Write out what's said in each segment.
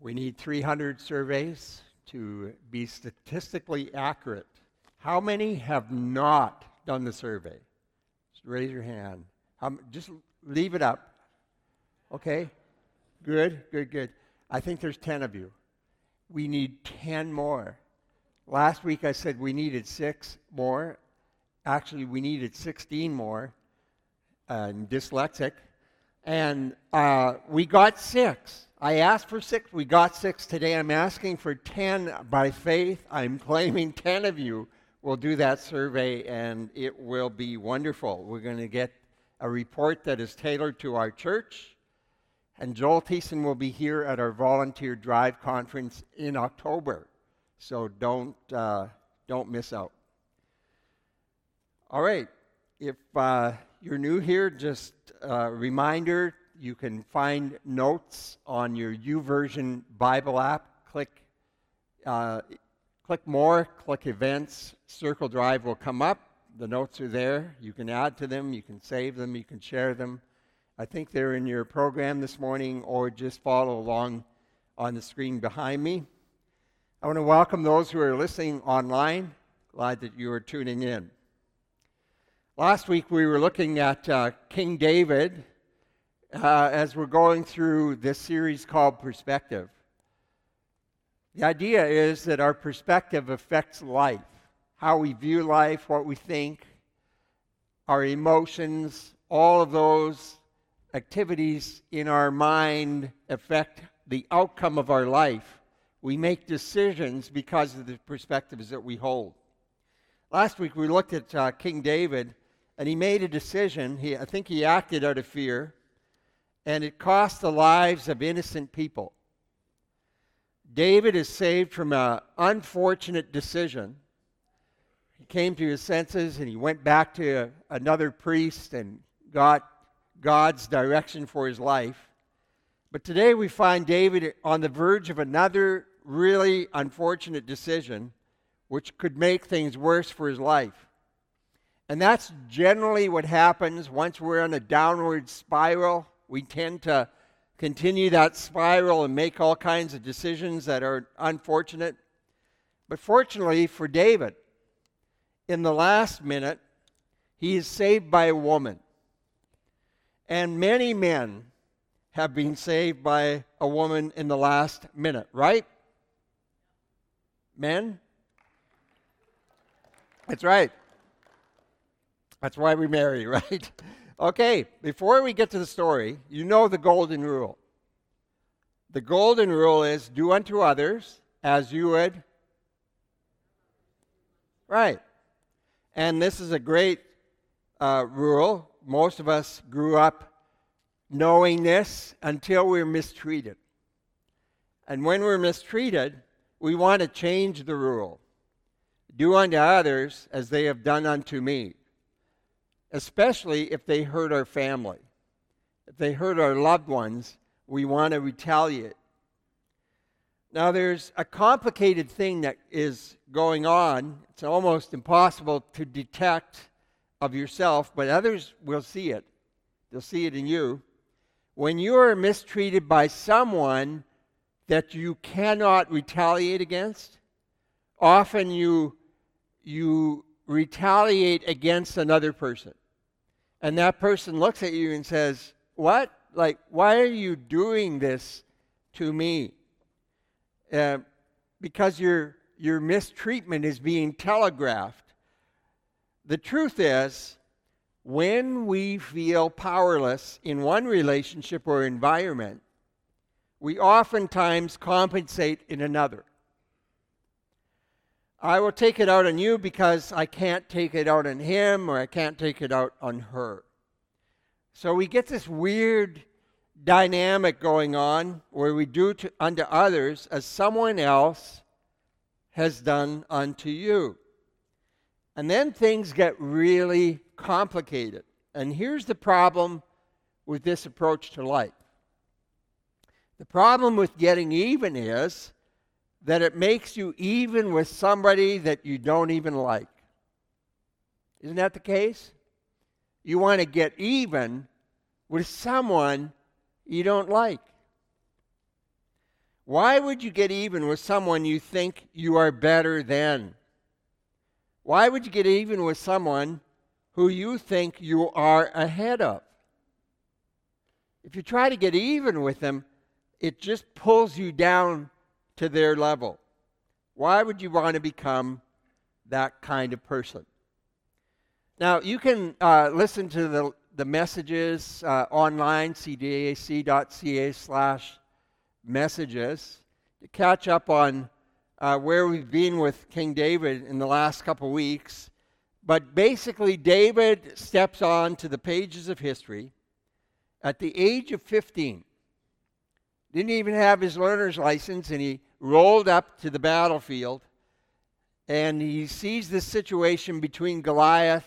We need 300 surveys to be statistically accurate. How many have not done the survey? Just raise your hand. Just leave it up. Okay? Good. I think there's 10 of you. We need 10 more. Last week I said we needed 6 more. Actually, we needed 16 more. I'm dyslexic. And we got 6. I asked for 6. We got 6 today. I'm asking for 10 by faith. I'm claiming 10 of you will do that survey, and it will be wonderful. We're going to get a report that is tailored to our church. And Joel Tyson will be here at our Volunteer Drive Conference in October. So don't miss out. All right. If you're new here, just a reminder, you can find notes on your YouVersion Bible app. Click More, click Events. Circle Drive will come up. The notes are there. You can add to them. You can save them. You can share them. I think they're in your program this morning, or just follow along on the screen behind me. I want to welcome those who are listening online. Glad that you are tuning in. Last week we were looking at King David as we're going through this series called Perspective. The idea is that our perspective affects life, how we view life, what we think, our emotions, all of those activities in our mind affect the outcome of our life. We make decisions because of the perspectives that we hold. Last week we looked at King David, and he made a decision. I think he acted out of fear, and it cost the lives of innocent people. David is saved from an unfortunate decision. He came to his senses, and he went back to another priest and got God's direction for his life. But today we find David on the verge of another really unfortunate decision, which could make things worse for his life. And that's generally what happens once we're on a downward spiral. We tend to continue that spiral and make all kinds of decisions that are unfortunate. But fortunately for David, in the last minute, he is saved by a woman. And many men have been saved by a woman in the last minute, right? Men? That's right. That's why we marry, right? Okay, before we get to the story, you know the golden rule. The golden rule is do unto others as you would. Right. And this is a great rule. Most of us grew up knowing this until we were mistreated. And when we're mistreated, we want to change the rule. Do unto others as they have done unto me. Especially if they hurt our family. If they hurt our loved ones, we want to retaliate. Now there's a complicated thing that is going on. It's almost impossible to detect of yourself, but others will see it. They'll see it in you. When you are mistreated by someone that you cannot retaliate against, often you retaliate against another person. And that person looks at you and says, what? Like, why are you doing this to me? Because your mistreatment is being telegraphed. The truth is, when we feel powerless in one relationship or environment, we oftentimes compensate in another. I will take it out on you because I can't take it out on him, or I can't take it out on her. So we get this weird dynamic going on where we do unto others as someone else has done unto you. And then things get really complicated. And here's the problem with this approach to life. The problem with getting even is that it makes you even with somebody that you don't even like. Isn't that the case? You want to get even with someone you don't like. Why would you get even with someone you think you are better than? Why would you get even with someone who you think you are ahead of? If you try to get even with them, it just pulls you down to their level. Why would you want to become that kind of person? Now, you can listen to the messages online, cdac.ca/messages, to catch up on where we've been with King David in the last couple weeks. But basically, David steps on to the pages of history at the age of 15. Didn't even have his learner's license, and he rolled up to the battlefield, and he sees this situation between Goliath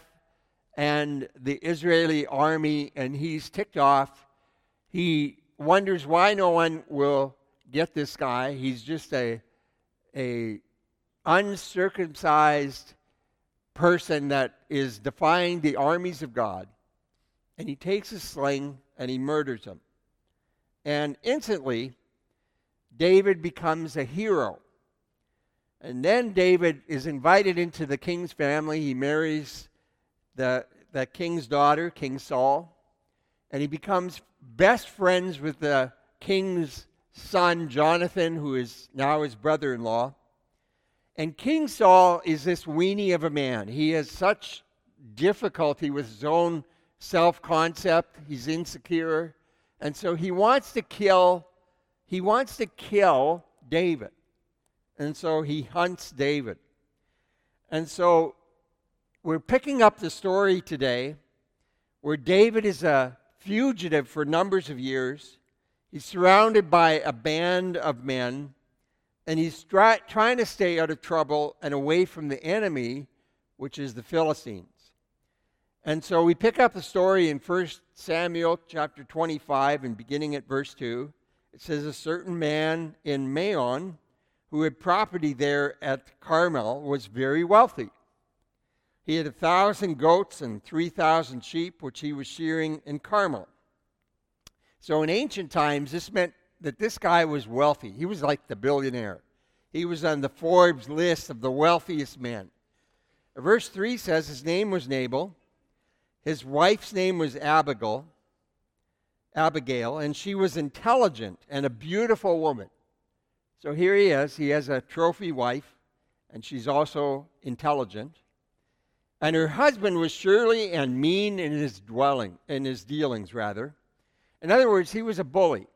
and the Israeli army, and he's ticked off. He wonders why no one will get this guy. He's just a uncircumcised person that is defying the armies of God. And he takes a sling and he murders him. And instantly, David becomes a hero. And then David is invited into the king's family. He marries the king's daughter, King Saul. And he becomes best friends with the king's son, Jonathan, who is now his brother-in-law. And King Saul is this weenie of a man. He has such difficulty with his own self-concept. He's insecure. And so he wants to kill David. And so he hunts David. And so we're picking up the story today where David is a fugitive for numbers of years. He's surrounded by a band of men, and he's trying to stay out of trouble and away from the enemy, which is the Philistines. And so we pick up the story in 1 Samuel chapter 25 and beginning at verse 2. It says, a certain man in Maon who had property there at Carmel was very wealthy. He had 1,000 goats and 3,000 sheep, which he was shearing in Carmel. So in ancient times, this meant that this guy was wealthy. He was like the billionaire. He was on the Forbes list of the wealthiest men. Verse 3 says his name was Nabal. His wife's name was Abigail, and she was intelligent and a beautiful woman. So here he is. He has a trophy wife, and she's also intelligent. And her husband was surly and mean in his dealings. In other words, he was a bully.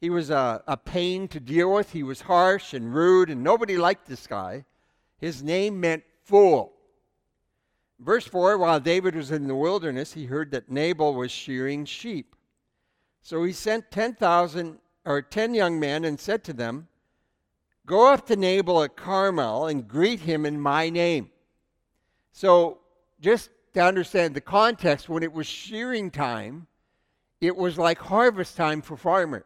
He was a pain to deal with. He was harsh and rude, and nobody liked this guy. His name meant fool. Verse 4, while David was in the wilderness, he heard that Nabal was shearing sheep. So he sent 10 young men and said to them, go up to Nabal at Carmel and greet him in my name. So just to understand the context, when it was shearing time, it was like harvest time for farmers.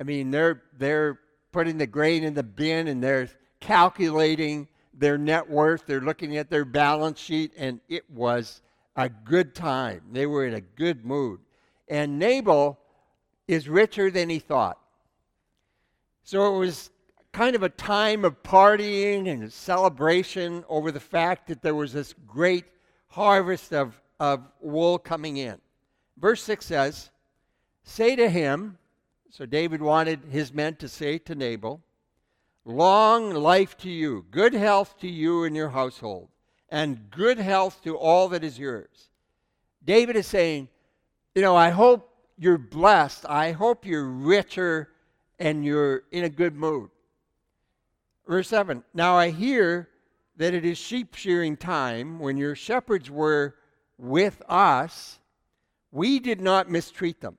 I mean, they're putting the grain in the bin and they're calculating their net worth. They're looking at their balance sheet, and it was a good time. They were in a good mood. And Nabal is richer than he thought. So it was kind of a time of partying and celebration over the fact that there was this great harvest of wool coming in. Verse 6 says, say to him, so David wanted his men to say to Nabal, long life to you, good health to you and your household, and good health to all that is yours. David is saying, you know, I hope you're blessed. I hope you're richer and you're in a good mood. Verse 7, now I hear that it is sheep shearing time. When your shepherds were with us, we did not mistreat them.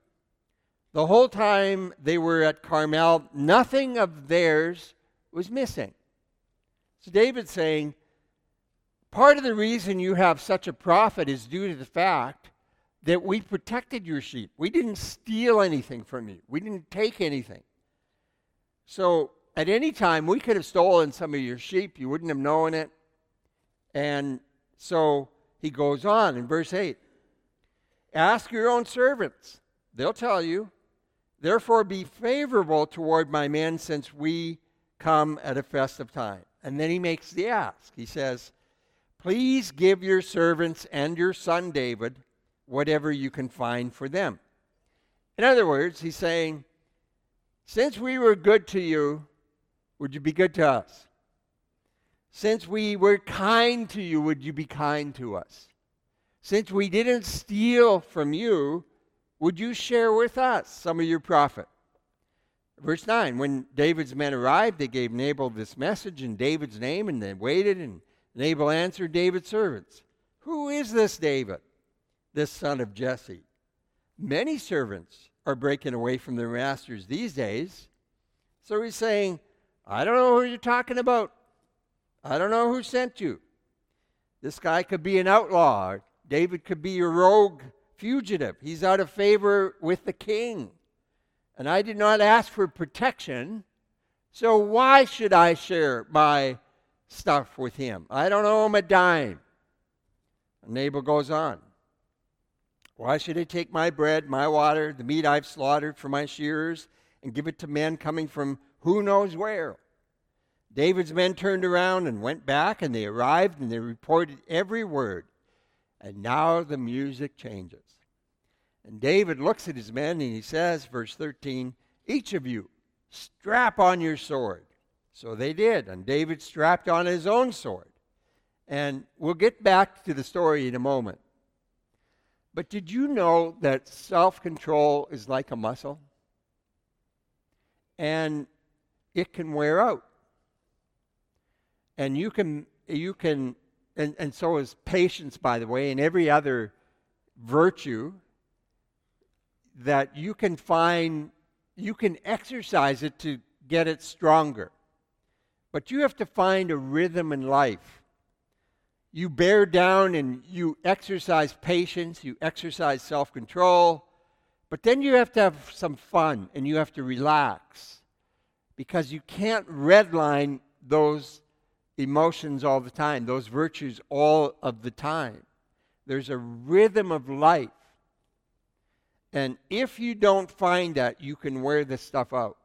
The whole time they were at Carmel, nothing of theirs was missing. So David's saying, part of the reason you have such a profit is due to the fact that we protected your sheep. We didn't steal anything from you. We didn't take anything. So at any time, we could have stolen some of your sheep. You wouldn't have known it. And so he goes on in verse 8. Ask your own servants. They'll tell you. Therefore be favorable toward my men, since we come at a festive time. And then he makes the ask. He says, please give your servants and your son David whatever you can find for them. In other words, he's saying, since we were good to you, would you be good to us? Since we were kind to you, would you be kind to us? Since we didn't steal from you, would you share with us some of your profit? Verse 9, when David's men arrived, they gave Nabal this message in David's name, and they waited, and Nabal answered David's servants, who is this David, this son of Jesse? Many servants are breaking away from their masters these days. So he's saying, I don't know who you're talking about. I don't know who sent you. This guy could be an outlaw. David could be a rogue fugitive. He's out of favor with the king. And I did not ask for protection, so why should I share my stuff with him? I don't owe him a dime. And Nabal goes on. Why should I take my bread, my water, the meat I've slaughtered for my shearers, and give it to men coming from who knows where? David's men turned around and went back, and they arrived, and they reported every word. And now the music changes. And David looks at his men and he says, verse 13, each of you, strap on your sword. So they did, and David strapped on his own sword. And we'll get back to the story in a moment. But did you know that self-control is like a muscle? And it can wear out. And you can and so is patience, by the way, and every other virtue, that you can find, you can exercise it to get it stronger. But you have to find a rhythm in life. You bear down and you exercise patience, you exercise self-control, but then you have to have some fun and you have to relax, because you can't redline those emotions all the time, those virtues all of the time. There's a rhythm of life. And if you don't find that, you can wear this stuff out.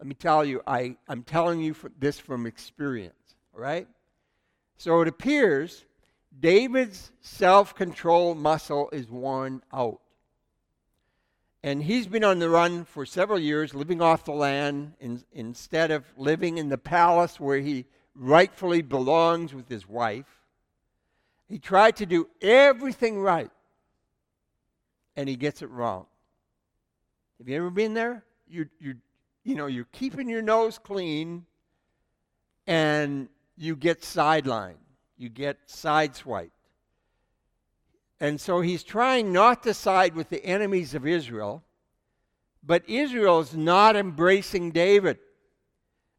Let me tell you, I'm telling you this from experience, all right? So it appears David's self-control muscle is worn out. And he's been on the run for several years, living off the land, instead of living in the palace where he rightfully belongs with his wife. He tried to do everything right. And he gets it wrong. Have you ever been there? You're keeping your nose clean, and you get sidelined. You get sideswiped. And so he's trying not to side with the enemies of Israel, but Israel is not embracing David.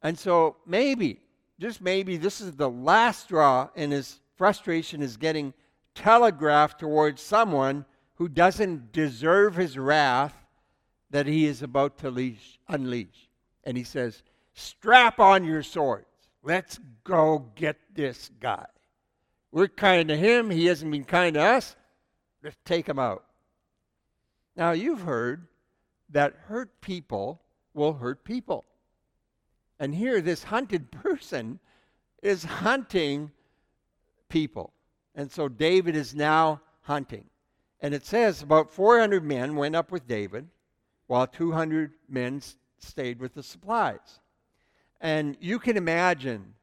And so maybe, just maybe, this is the last straw, and his frustration is getting telegraphed towards someone who doesn't deserve his wrath that he is about to unleash. And he says, strap on your swords. Let's go get this guy. We're kind to him. He hasn't been kind to us. Let's take him out. Now, you've heard that hurt people will hurt people. And here, this hunted person is hunting people. And so David is now hunting. And it says about 400 men went up with David, while 200 men stayed with the supplies. And you can imagine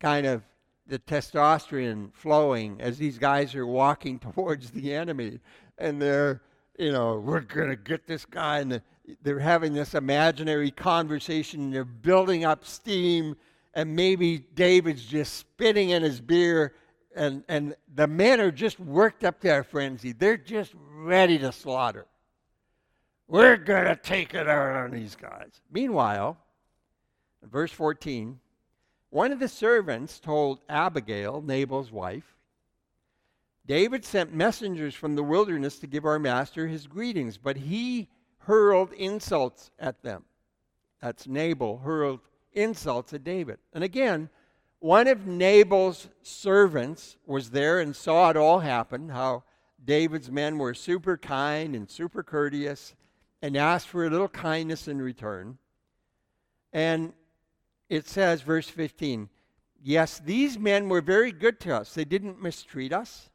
kind of the testosterone flowing as these guys are walking towards the enemy. And they're, we're going to get this guy. And they're having this imaginary conversation. They're building up steam. And maybe David's just spitting in his beer. And the men are just worked up to their frenzy. They're just ready to slaughter. We're going to take it out on these guys. Meanwhile, in verse 14, one of the servants told Abigail, Nabal's wife, David sent messengers from the wilderness to give our master his greetings, but he hurled insults at them. That's Nabal hurled insults at David. And again, one of Nabal's servants was there and saw it all happen, how David's men were super kind and super courteous, and ask for a little kindness in return. And it says, verse 15, yes, these men were very good to us. They didn't mistreat us.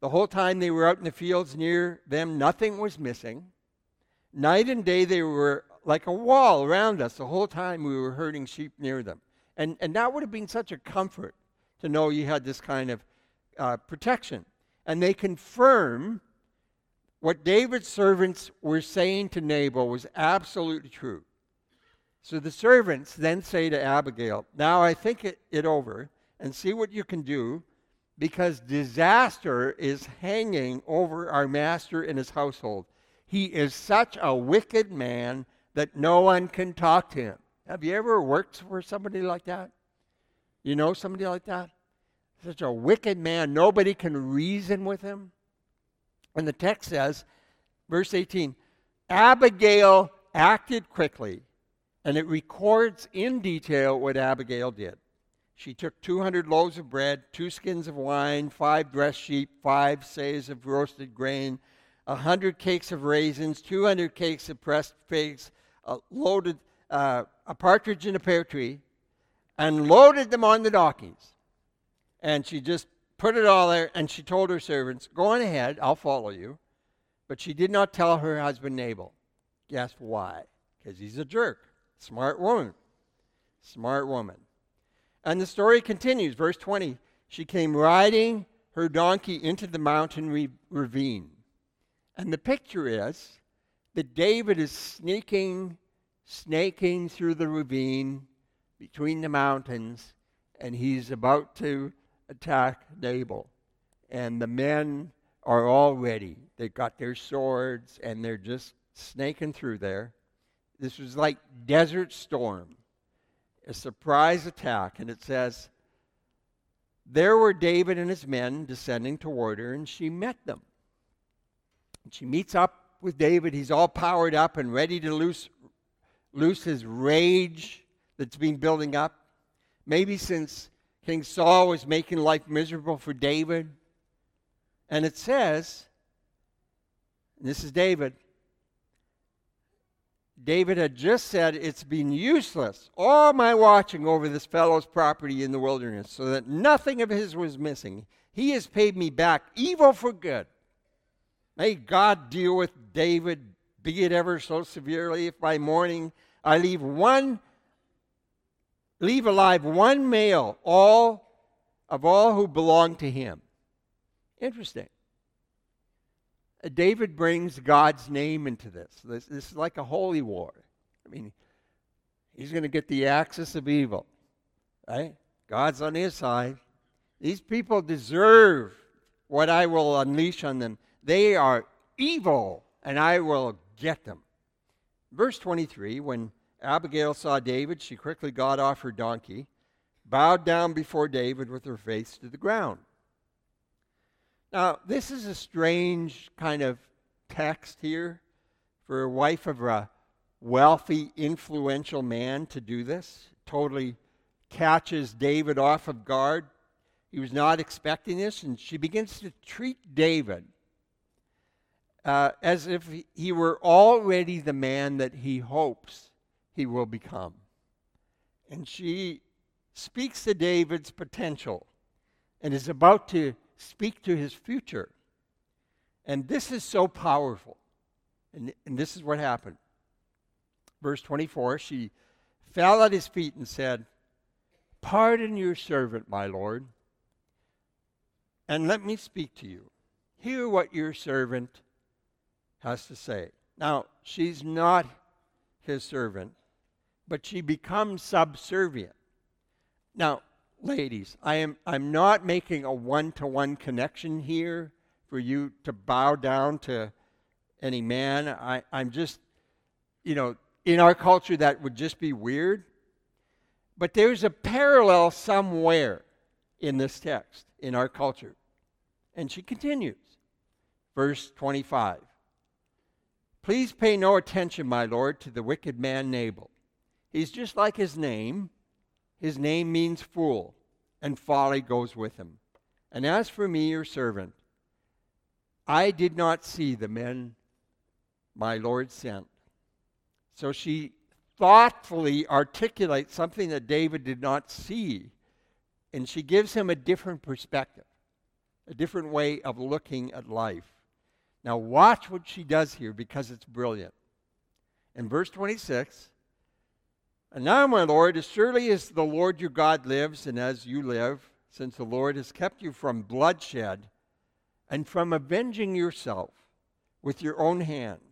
The whole time they were out in the fields near them, nothing was missing. Night and day they were like a wall around us the whole time we were herding sheep near them. And that would have been such a comfort to know you had this kind of protection. And they confirm what David's servants were saying to Nabal was absolutely true. So the servants then say to Abigail, now I think it over and see what you can do, because disaster is hanging over our master and his household. He is such a wicked man that no one can talk to him. Have you ever worked for somebody like that? You know somebody like that? Such a wicked man, nobody can reason with him. And the text says, verse 18, Abigail acted quickly, and it records in detail what Abigail did. She took 200 loaves of bread, 2 skins of wine, 5 dressed sheep, 5 seahs of roasted grain, 100 cakes of raisins, 200 cakes of pressed figs, a partridge in a pear tree, and loaded them on the donkeys. And she just put it all there, and she told her servants, go on ahead, I'll follow you. But she did not tell her husband Nabal. Guess why? Because he's a jerk. Smart woman. Smart woman. And the story continues. Verse 20, she came riding her donkey into the mountain ravine. And the picture is that David is snaking through the ravine between the mountains, and he's about to attack Nabal. And the men are all ready. They've got their swords, and they're just snaking through there. This was like Desert Storm, a surprise attack. And it says, there were David and his men descending toward her, and she met them. And she meets up with David. He's all powered up and ready to loose his rage that's been building up. Maybe since King Saul was making life miserable for David. And it says, and this is David. David had just said, it's been useless, all my watching over this fellow's property in the wilderness, so that nothing of his was missing. He has paid me back evil for good. May God deal with David, be it ever so severely, if by morning I leave alive one male, all who belong to him. Interesting. David brings God's name into this. This is like a holy war. I mean, he's going to get the axis of evil, right? God's on his side. These people deserve what I will unleash on them. They are evil, and I will get them. Verse 23, when Abigail saw David, she quickly got off her donkey, bowed down before David with her face to the ground. Now, this is a strange kind of text here for a wife of a wealthy, influential man to do this. It totally catches David off of guard. He was not expecting this, and she begins to treat David as if he were already the man that he hopes he will become. And she speaks to David's potential and is about to speak to his future. And this is so powerful. And this is what happened. Verse 24, she fell at his feet and said, pardon your servant, my lord, and let me speak to you. Hear what your servant has to say. Now, she's not his servant, but she becomes subservient. Now, ladies, I'm not making a one-to-one connection here for you to bow down to any man. I'm just, in our culture that would just be weird. But there's a parallel somewhere in this text, in our culture. And she continues. Verse 25. Please pay no attention, my lord, to the wicked man Nabal. He's just like his name. His name means fool, and folly goes with him. And as for me, your servant, I did not see the men my lord sent So she thoughtfully articulates something that David did not see, and she gives him a different perspective, a different way of looking at life. Now watch what she does here, because it's brilliant. In verse 26, "And now, my Lord, as surely as the Lord your God lives, and as you live, since the Lord has kept you from bloodshed and from avenging yourself with your own hands."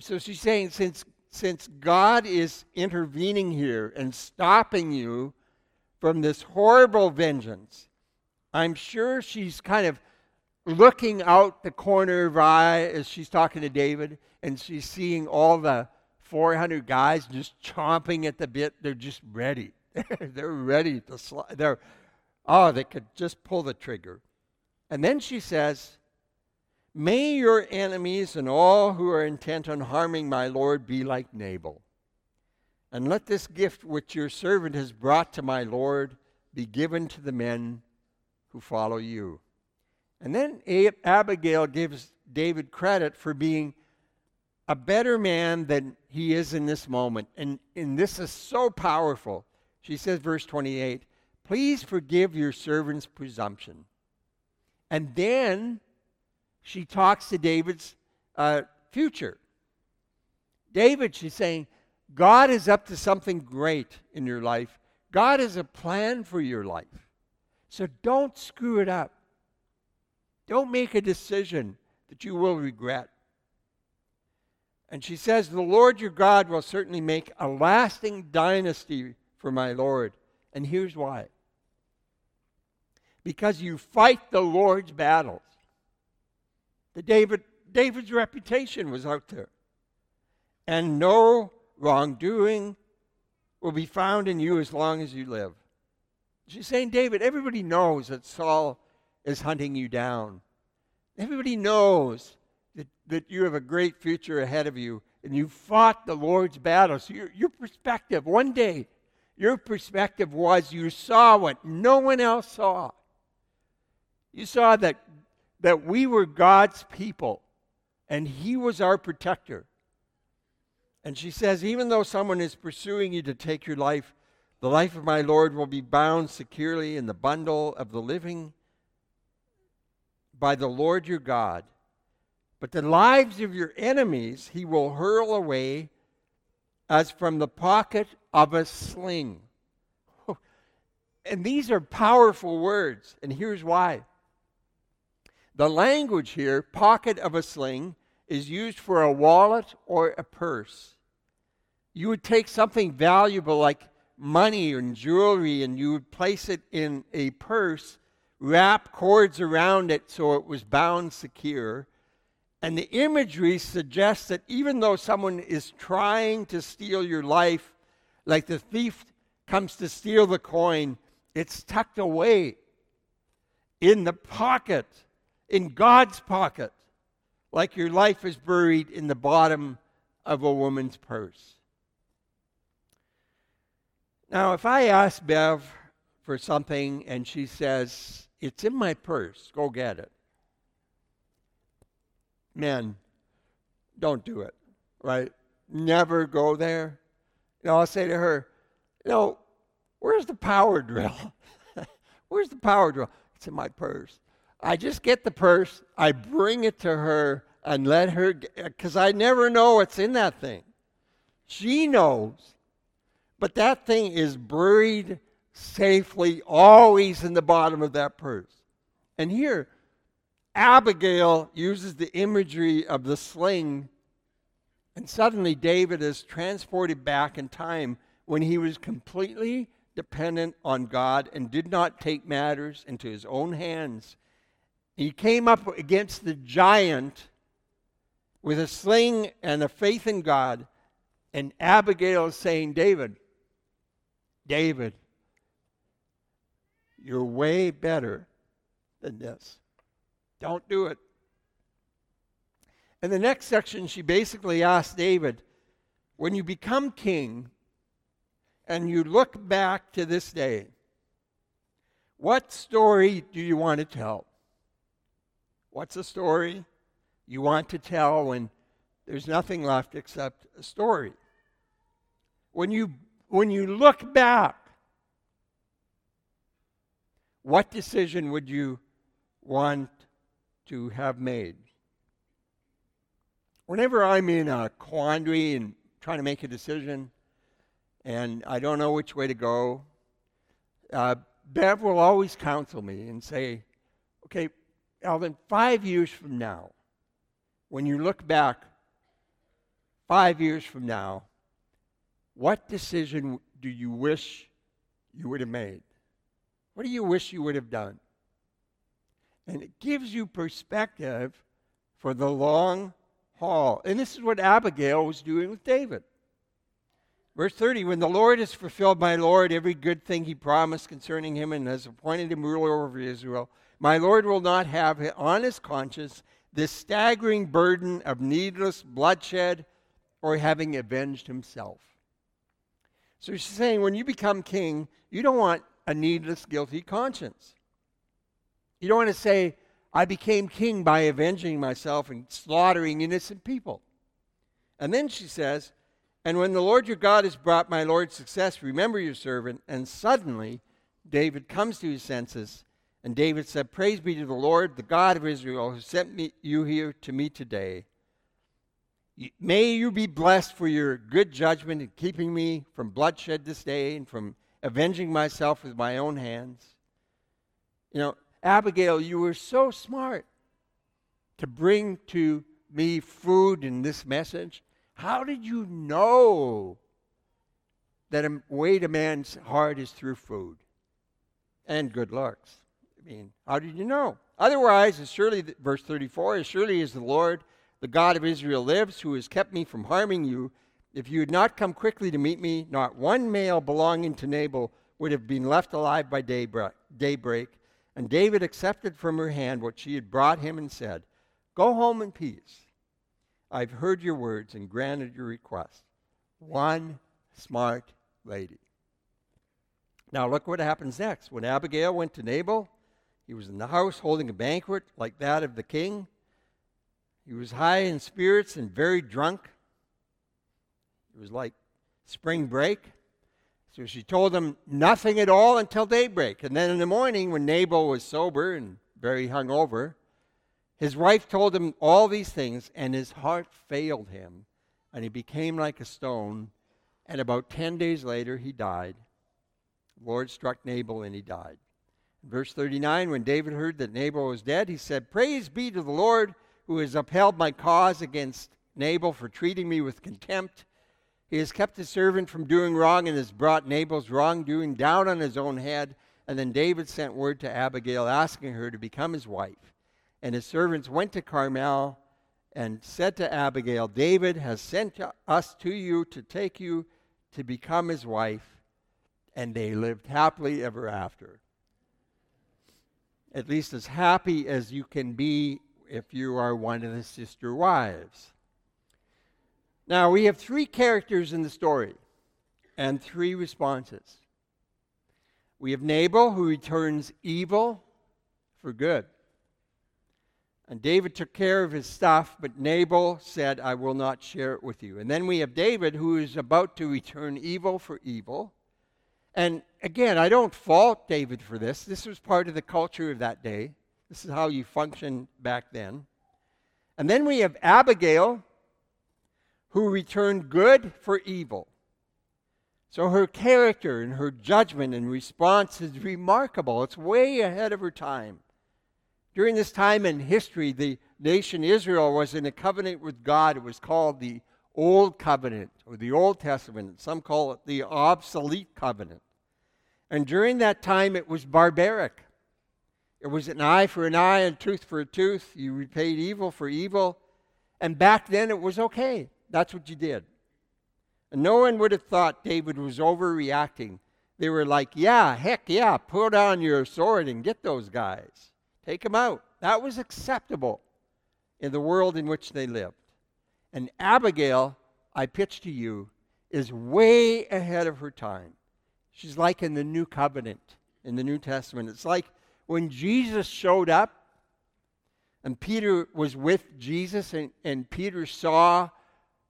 So she's saying, since God is intervening here and stopping you from this horrible vengeance, I'm sure she's kind of looking out the corner of her eye as she's talking to David, and she's seeing all the 400 guys just chomping at the bit. They're just ready. They're ready to slide. They could just pull the trigger. And then she says, "May your enemies and all who are intent on harming my Lord be like Nabal. And let this gift which your servant has brought to my Lord be given to the men who follow you." And then Abigail gives David credit for being a better man than he is in this moment. And this is so powerful. She says, verse 28, "Please forgive your servant's presumption." And then she talks to David's future. David, she's saying, God is up to something great in your life. God has a plan for your life. So don't screw it up. Don't make a decision that you will regret. And she says, "The Lord your God will certainly make a lasting dynasty for my Lord." And here's why. Because you fight the Lord's battles. David's reputation was out there. "And no wrongdoing will be found in you as long as you live." She's saying, David, everybody knows that Saul is hunting you down. Everybody knows that you have a great future ahead of you, and you fought the Lord's battles. Your perspective, one day, your perspective was you saw what no one else saw. You saw that we were God's people, and he was our protector. And she says, even though someone is pursuing you to take your life, the life of my Lord will be bound securely in the bundle of the living by the Lord your God. But the lives of your enemies he will hurl away as from the pocket of a sling. And these are powerful words, and here's why. The language here, pocket of a sling, is used for a wallet or a purse. You would take something valuable like money and jewelry, and you would place it in a purse, wrap cords around it so it was bound secure. And the imagery suggests that even though someone is trying to steal your life, like the thief comes to steal the coin, it's tucked away in the pocket, in God's pocket, like your life is buried in the bottom of a woman's purse. Now, if I ask Bev for something and she says, "It's in my purse, go get it," men, don't do it, right? Never go there. And I'll say to her, "Where's the power drill?" "Where's the power drill?" "It's in my purse." I just get the purse, I bring it to her, and let her, because I never know what's in that thing. She knows, but that thing is buried safely, always in the bottom of that purse. And here, Abigail uses the imagery of the sling, and suddenly David is transported back in time when he was completely dependent on God and did not take matters into his own hands. He came up against the giant with a sling and a faith in God, and Abigail is saying, David, you're way better than this. Don't do it. In the next section, she basically asks David, when you become king and you look back to this day, what story do you want to tell? What's the story you want to tell when There's nothing left except a story. When you look back, what decision would you want to have made? Whenever I'm in a quandary and trying to make a decision, and I don't know which way to go, Bev will always counsel me and say, okay, Eldon, 5 years from now, when you look back 5 years from now, what decision do you wish you would have made? What do you wish you would have done? And it gives you perspective for the long haul. And this is what Abigail was doing with David. Verse 30, when the Lord has fulfilled my Lord every good thing he promised concerning him and has appointed him ruler over Israel, my Lord will not have on his conscience this staggering burden of needless bloodshed or having avenged himself. So she's saying when you become king, you don't want a needless, guilty conscience. You don't want to say, I became king by avenging myself and slaughtering innocent people. And then she says, and when the Lord your God has brought my Lord success, remember your servant. And suddenly David comes to his senses, and David said, praise be to the Lord, the God of Israel, who sent you here to me today. May you be blessed for your good judgment in keeping me from bloodshed this day and from avenging myself with my own hands. You know, Abigail, you were so smart to bring to me food in this message. How did you know that a way to man's heart is through food and good looks? I mean, how did you know? Otherwise, as surely, verse 34, as surely as the Lord, the God of Israel lives, who has kept me from harming you, if you had not come quickly to meet me, not one male belonging to Nabal would have been left alive by daybreak. And David accepted from her hand what she had brought him and said, go home in peace. I've heard your words and granted your request. One smart lady. Now look what happens next. When Abigail went to Nabal, he was in the house holding a banquet like that of the king. He was high in spirits and very drunk. It was like spring break. So she told him nothing at all until daybreak. And then in the morning, when Nabal was sober and very hungover, his wife told him all these things, and his heart failed him, and he became like a stone. And about 10 days later, he died. The Lord struck Nabal, and he died. In verse 39, when David heard that Nabal was dead, he said, praise be to the Lord, who has upheld my cause against Nabal for treating me with contempt. He has kept his servant from doing wrong and has brought Nabal's wrongdoing down on his own head. And then David sent word to Abigail asking her to become his wife. And his servants went to Carmel and said to Abigail, David has sent us to you to take you to become his wife. And they lived happily ever after. At least as happy as you can be if you are one of the sister wives. Now, we have three characters in the story and three responses. We have Nabal, who returns evil for good. And David took care of his stuff, but Nabal said, I will not share it with you. And then we have David, who is about to return evil for evil. And again, I don't fault David for this. This was part of the culture of that day. This is how you functioned back then. And then we have Abigail, who returned good for evil. So her character and her judgment and response is remarkable. It's way ahead of her time. During this time in history, the nation Israel was in a covenant with God. It was called the Old Covenant or the Old Testament. Some call it the Obsolete Covenant. And during that time, it was barbaric. It was an eye for an eye and tooth for a tooth. You repaid evil for evil. And back then, it was okay. That's what you did. And no one would have thought David was overreacting. They were like, yeah, heck yeah, put on your sword and get those guys. Take them out. That was acceptable in the world in which they lived. And Abigail, I pitch to you, is way ahead of her time. She's like in the New Covenant, in the New Testament. It's like when Jesus showed up And Peter was with Jesus, and Peter saw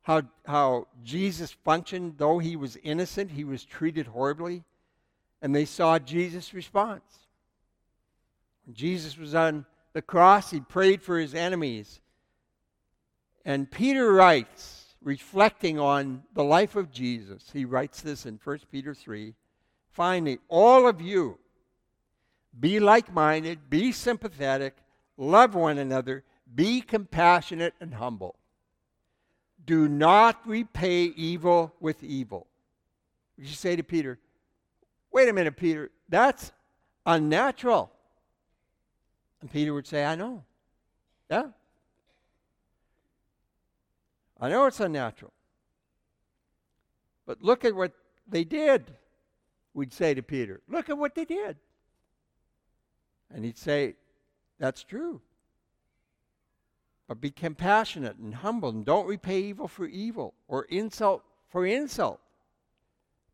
how Jesus functioned. Though he was innocent, he was treated horribly. And they saw Jesus' response. When Jesus was on the cross, he prayed for his enemies. And Peter writes, reflecting on the life of Jesus, he writes this in 1 Peter 3, "Finally, all of you, be like-minded, be sympathetic, love one another, be compassionate and humble. Do not repay evil with evil." You say to Peter, "Wait a minute, Peter, that's unnatural." And Peter would say, "I know. Yeah. I know it's unnatural. But look at what they did," we'd say to Peter. "Look at what they did." And he'd say, "That's true. But be compassionate and humble, and don't repay evil for evil or insult for insult."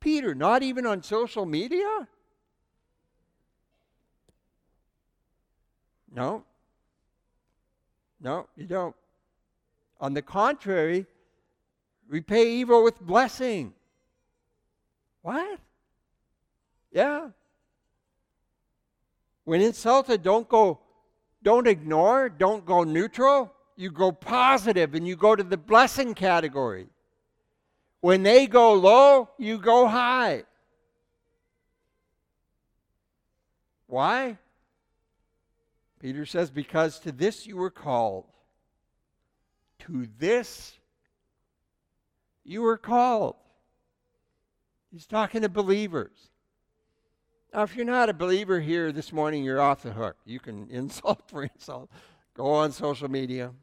Peter, not even on social media? No, you don't. On the contrary, repay evil with blessing. What? Yeah. When insulted, don't ignore, don't go neutral. You go positive and you go to the blessing category. When they go low, you go high. Why? Peter says, "Because to this you were called." To this you were called. He's talking to believers. Now, if you're not a believer here this morning, you're off the hook. You can insult for insult. Go on social media.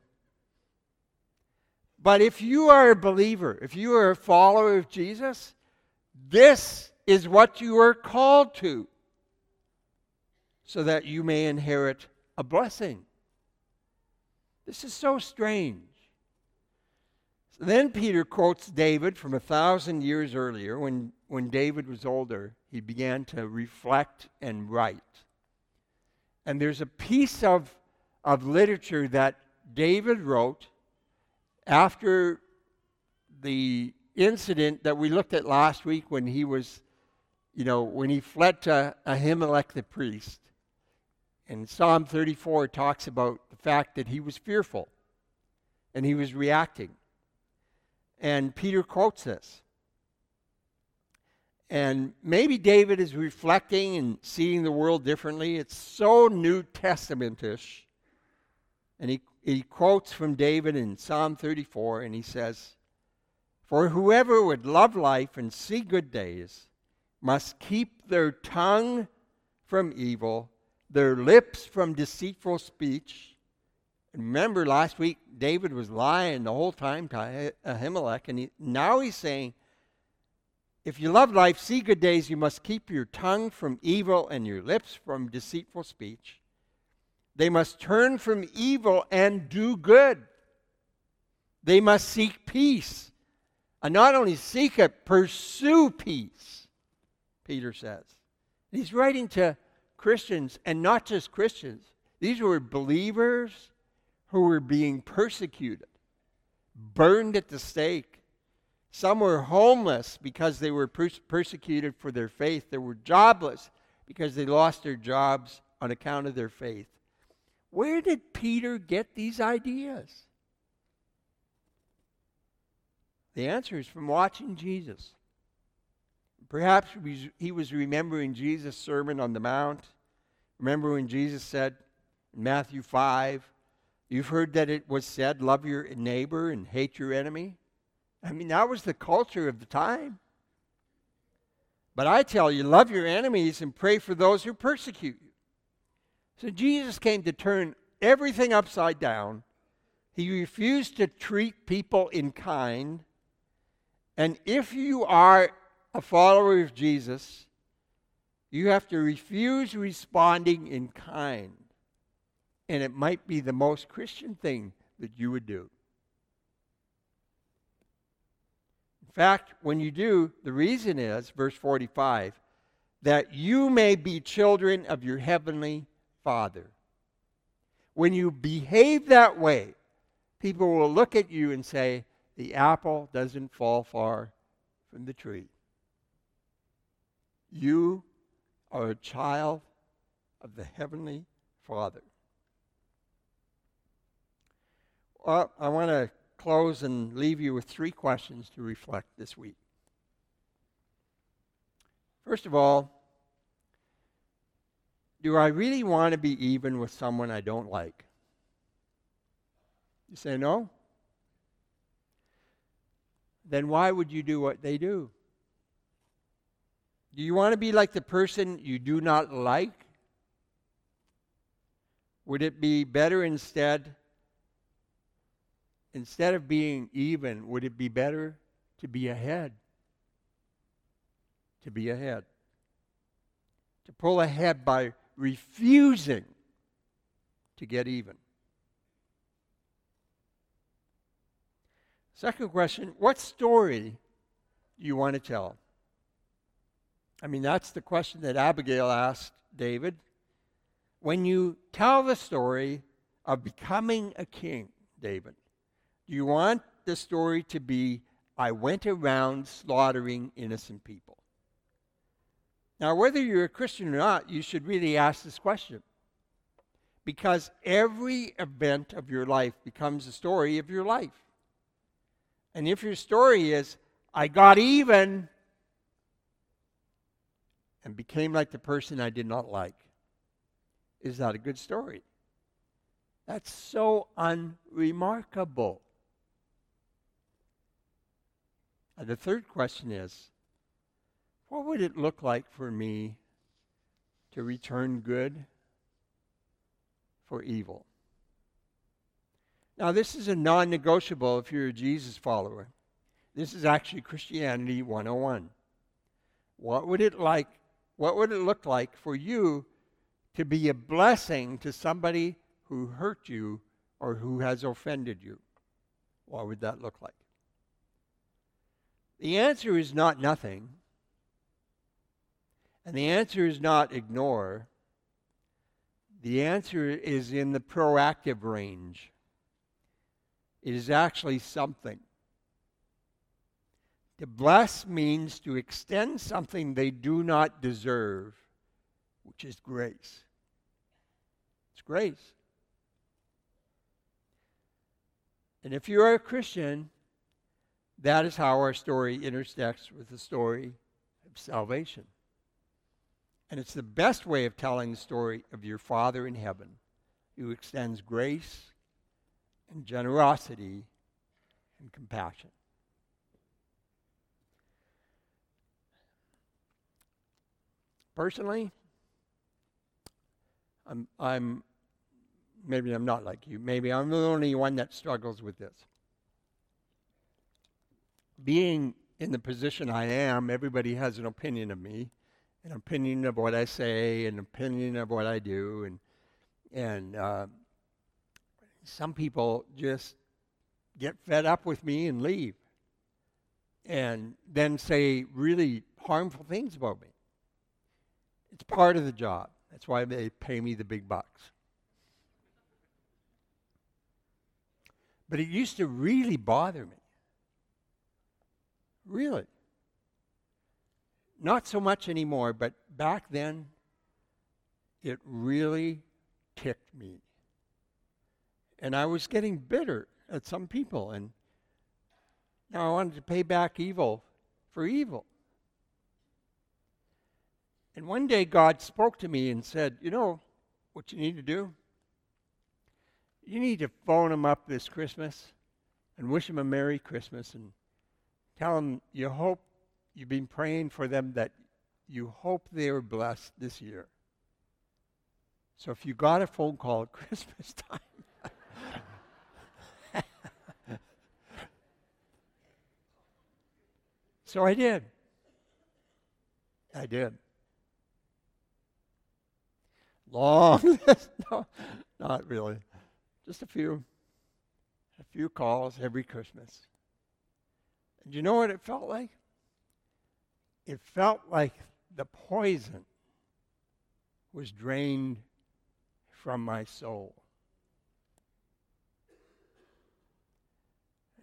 But if you are a believer, if you are a follower of Jesus, this is what you are called to, so that you may inherit a blessing. This is so strange. So then Peter quotes David from 1,000 years earlier. When David was older, he began to reflect and write. And there's a piece of literature that David wrote after the incident that we looked at last week when he was, when he fled to Ahimelech the priest. And Psalm 34 talks about the fact that he was fearful and he was reacting. And Peter quotes this. And maybe David is reflecting and seeing the world differently. It's so New Testamentish. And he quotes from David in Psalm 34, and he says, "For whoever would love life and see good days must keep their tongue from evil, their lips from deceitful speech." And remember, last week, David was lying the whole time to Ahimelech, and now he's saying, if you love life, see good days, you must keep your tongue from evil and your lips from deceitful speech. They must turn from evil and do good. They must seek peace. And not only seek it, pursue peace, Peter says. He's writing to Christians, and not just Christians. These were believers who were being persecuted, burned at the stake. Some were homeless because they were persecuted for their faith. They were jobless because they lost their jobs on account of their faith. Where did Peter get these ideas? The answer is from watching Jesus. Perhaps he was remembering Jesus' Sermon on the Mount. Remember when Jesus said in Matthew 5, "You've heard that it was said, love your neighbor and hate your enemy." I mean, that was the culture of the time. "But I tell you, love your enemies and pray for those who persecute you." So Jesus came to turn everything upside down. He refused to treat people in kind. And if you are a follower of Jesus, you have to refuse responding in kind. And it might be the most Christian thing that you would do. In fact, when you do, the reason is, verse 45, that you may be children of your heavenly Father. When you behave that way, people will look at you and say, the apple doesn't fall far from the tree. You are a child of the Heavenly Father. Well, I want to close and leave you with three questions to reflect this week. First of all, do I really want to be even with someone I don't like? You say no? Then why would you do what they do? Do you want to be like the person you do not like? Would it be better instead of being even, would it be better to be ahead? To be ahead. To pull ahead by refusing to get even. Second question, what story do you want to tell? I mean, that's the question that Abigail asked David. When you tell the story of becoming a king, David, do you want the story to be, I went around slaughtering innocent people? Now, whether you're a Christian or not, you should really ask this question, because every event of your life becomes a story of your life. And if your story is, I got even and became like the person I did not like, is that a good story? That's so unremarkable. And the third question is, what would it look like for me to return good for evil? Now, this is a non-negotiable if you're a Jesus follower. This is actually Christianity 101. What would it look like for you to be a blessing to somebody who hurt you or who has offended you? What would that look like? The answer is not nothing. And the answer is not ignore. The answer is in the proactive range. It is actually something. To bless means to extend something they do not deserve, which is grace. It's grace. And if you are a Christian, that is how our story intersects with the story of salvation. And it's the best way of telling the story of your Father in heaven, who extends grace and generosity and compassion. Personally, I'm maybe I'm not like you. Maybe I'm the only one that struggles with this. Being in the position I am, everybody has an opinion of me, an opinion of what I say, an opinion of what I do, and some people just get fed up with me and leave, and then say really harmful things about me. It's part of the job. That's why they pay me the big bucks. But it used to really bother me. Really. Not so much anymore, but back then, it really ticked me. And I was getting bitter at some people, and now I wanted to pay back evil for evil. And one day God spoke to me and said, you know what you need to do? You need to phone them up this Christmas and wish them a Merry Christmas and tell them you hope you've been praying for them, that you hope they are blessed this year. So if you got a phone call at Christmas time. So I did. I did. Long list. No, not really. Just a few calls every Christmas. And you know what it felt like? It felt like the poison was drained from my soul.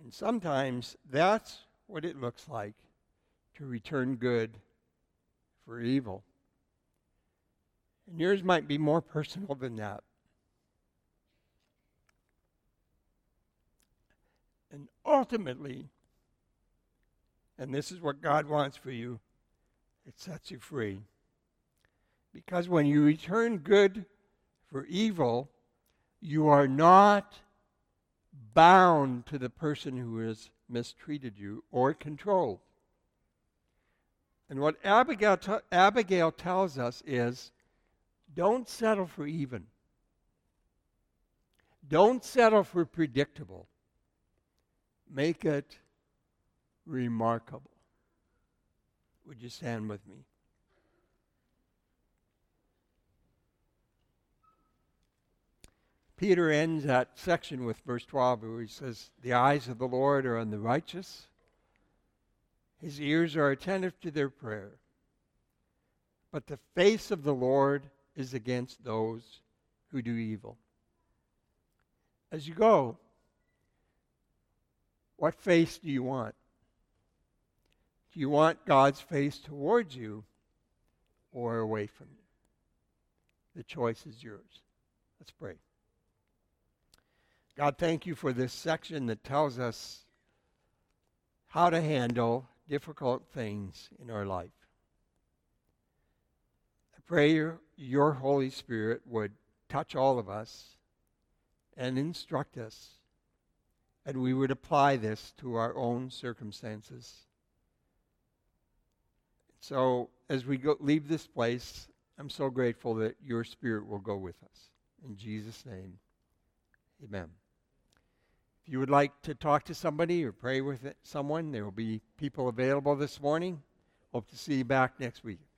And sometimes that's what it looks like to return good for evil. And yours might be more personal than that. And ultimately, and this is what God wants for you, it sets you free. Because when you return good for evil, you are not bound to the person who has mistreated you or controlled. And what Abigail tells us is, don't settle for even. Don't settle for predictable. Make it remarkable. Would you stand with me? Peter ends that section with verse 12, where he says, the eyes of the Lord are on the righteous. His ears are attentive to their prayer. But the face of the Lord is against those who do evil. As you go, what face do you want? Do you want God's face towards you or away from you? The choice is yours. Let's pray. God, thank you for this section that tells us how to handle difficult things in our life. I pray your Holy Spirit would touch all of us and instruct us, and we would apply this to our own circumstances. So as we leave this place, I'm so grateful that your Spirit will go with us. In Jesus' name, amen. If you would like to talk to somebody or pray with someone, there will be people available this morning. Hope to see you back next week.